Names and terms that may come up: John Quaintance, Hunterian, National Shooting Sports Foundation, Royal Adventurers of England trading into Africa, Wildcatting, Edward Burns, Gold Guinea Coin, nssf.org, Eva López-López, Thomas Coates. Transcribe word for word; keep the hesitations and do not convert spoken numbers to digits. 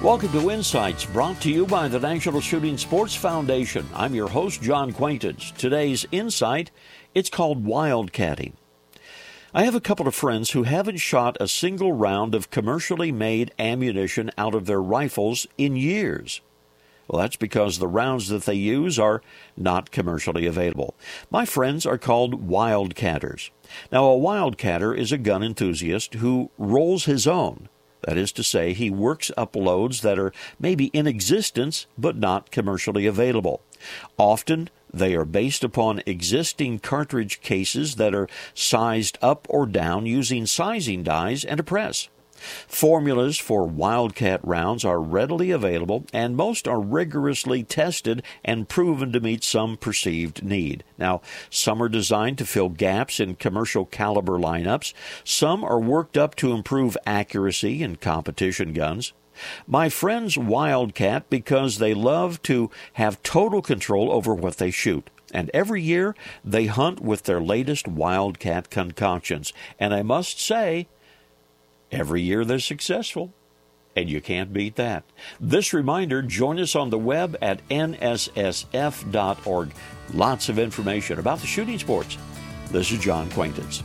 Welcome to Insights, brought to you by the National Shooting Sports Foundation. I'm your host, John Quaintance. Today's Insight, it's called Wildcatting. I have a couple of friends who haven't shot a single round of commercially made ammunition out of their rifles in years. Well, that's because the rounds that they use are not commercially available. My friends are called wildcatters. Now, a wildcatter is a gun enthusiast who rolls his own. That is to say, he works up loads that are maybe in existence but not commercially available. Often, they are based upon existing cartridge cases that are sized up or down using sizing dies and a press. Formulas for wildcat rounds are readily available, and most are rigorously tested and proven to meet some perceived need. Now, some are designed to fill gaps in commercial caliber lineups. Some are worked up to improve accuracy in competition guns. My friends wildcat because they love to have total control over what they shoot. And every year, they hunt with their latest wildcat concoctions. And I must say, every year they're successful, and you can't beat that. This reminder, join us on the web at N S S F dot org. Lots of information about the shooting sports. This is John Quaintance.